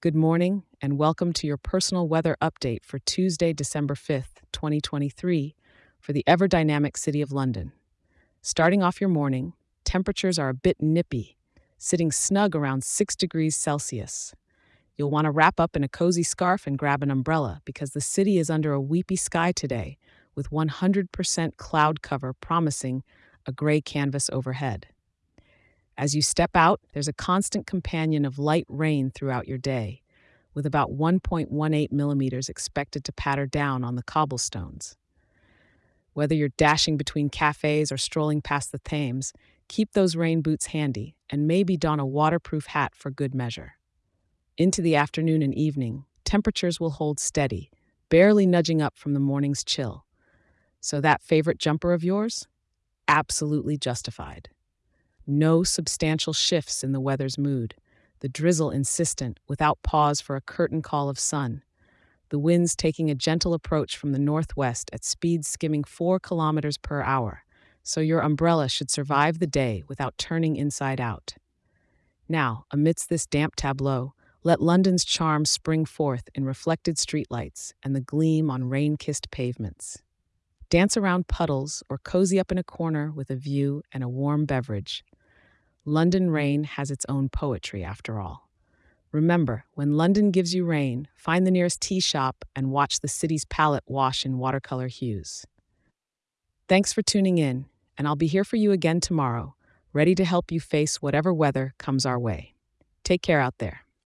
Good morning, and welcome to your personal weather update for Tuesday, December 5th, 2023, for the ever-dynamic city of London. Starting off your morning, temperatures are a bit nippy, sitting snug around 6 degrees Celsius. You'll want to wrap up in a cozy scarf and grab an umbrella because the city is under a weepy sky today, with 100% cloud cover promising a gray canvas overhead. As you step out, there's a constant companion of light rain throughout your day, with about 1.18 millimeters expected to patter down on the cobblestones. Whether you're dashing between cafes or strolling past the Thames, keep those rain boots handy and maybe don a waterproof hat for good measure. Into the afternoon and evening, temperatures will hold steady, barely nudging up from the morning's chill. So that favorite jumper of yours? Absolutely justified. No substantial shifts in the weather's mood, the drizzle insistent without pause for a curtain call of sun, the winds taking a gentle approach from the northwest at speeds skimming 4 kilometers per hour, so your umbrella should survive the day without turning inside out. Now, amidst this damp tableau, let London's charm spring forth in reflected streetlights and the gleam on rain-kissed pavements. Dance around puddles or cozy up in a corner with a view and a warm beverage. London rain has its own poetry, after all. Remember, when London gives you rain, find the nearest tea shop and watch the city's palette wash in watercolor hues. Thanks for tuning in, and I'll be here for you again tomorrow, ready to help you face whatever weather comes our way. Take care out there.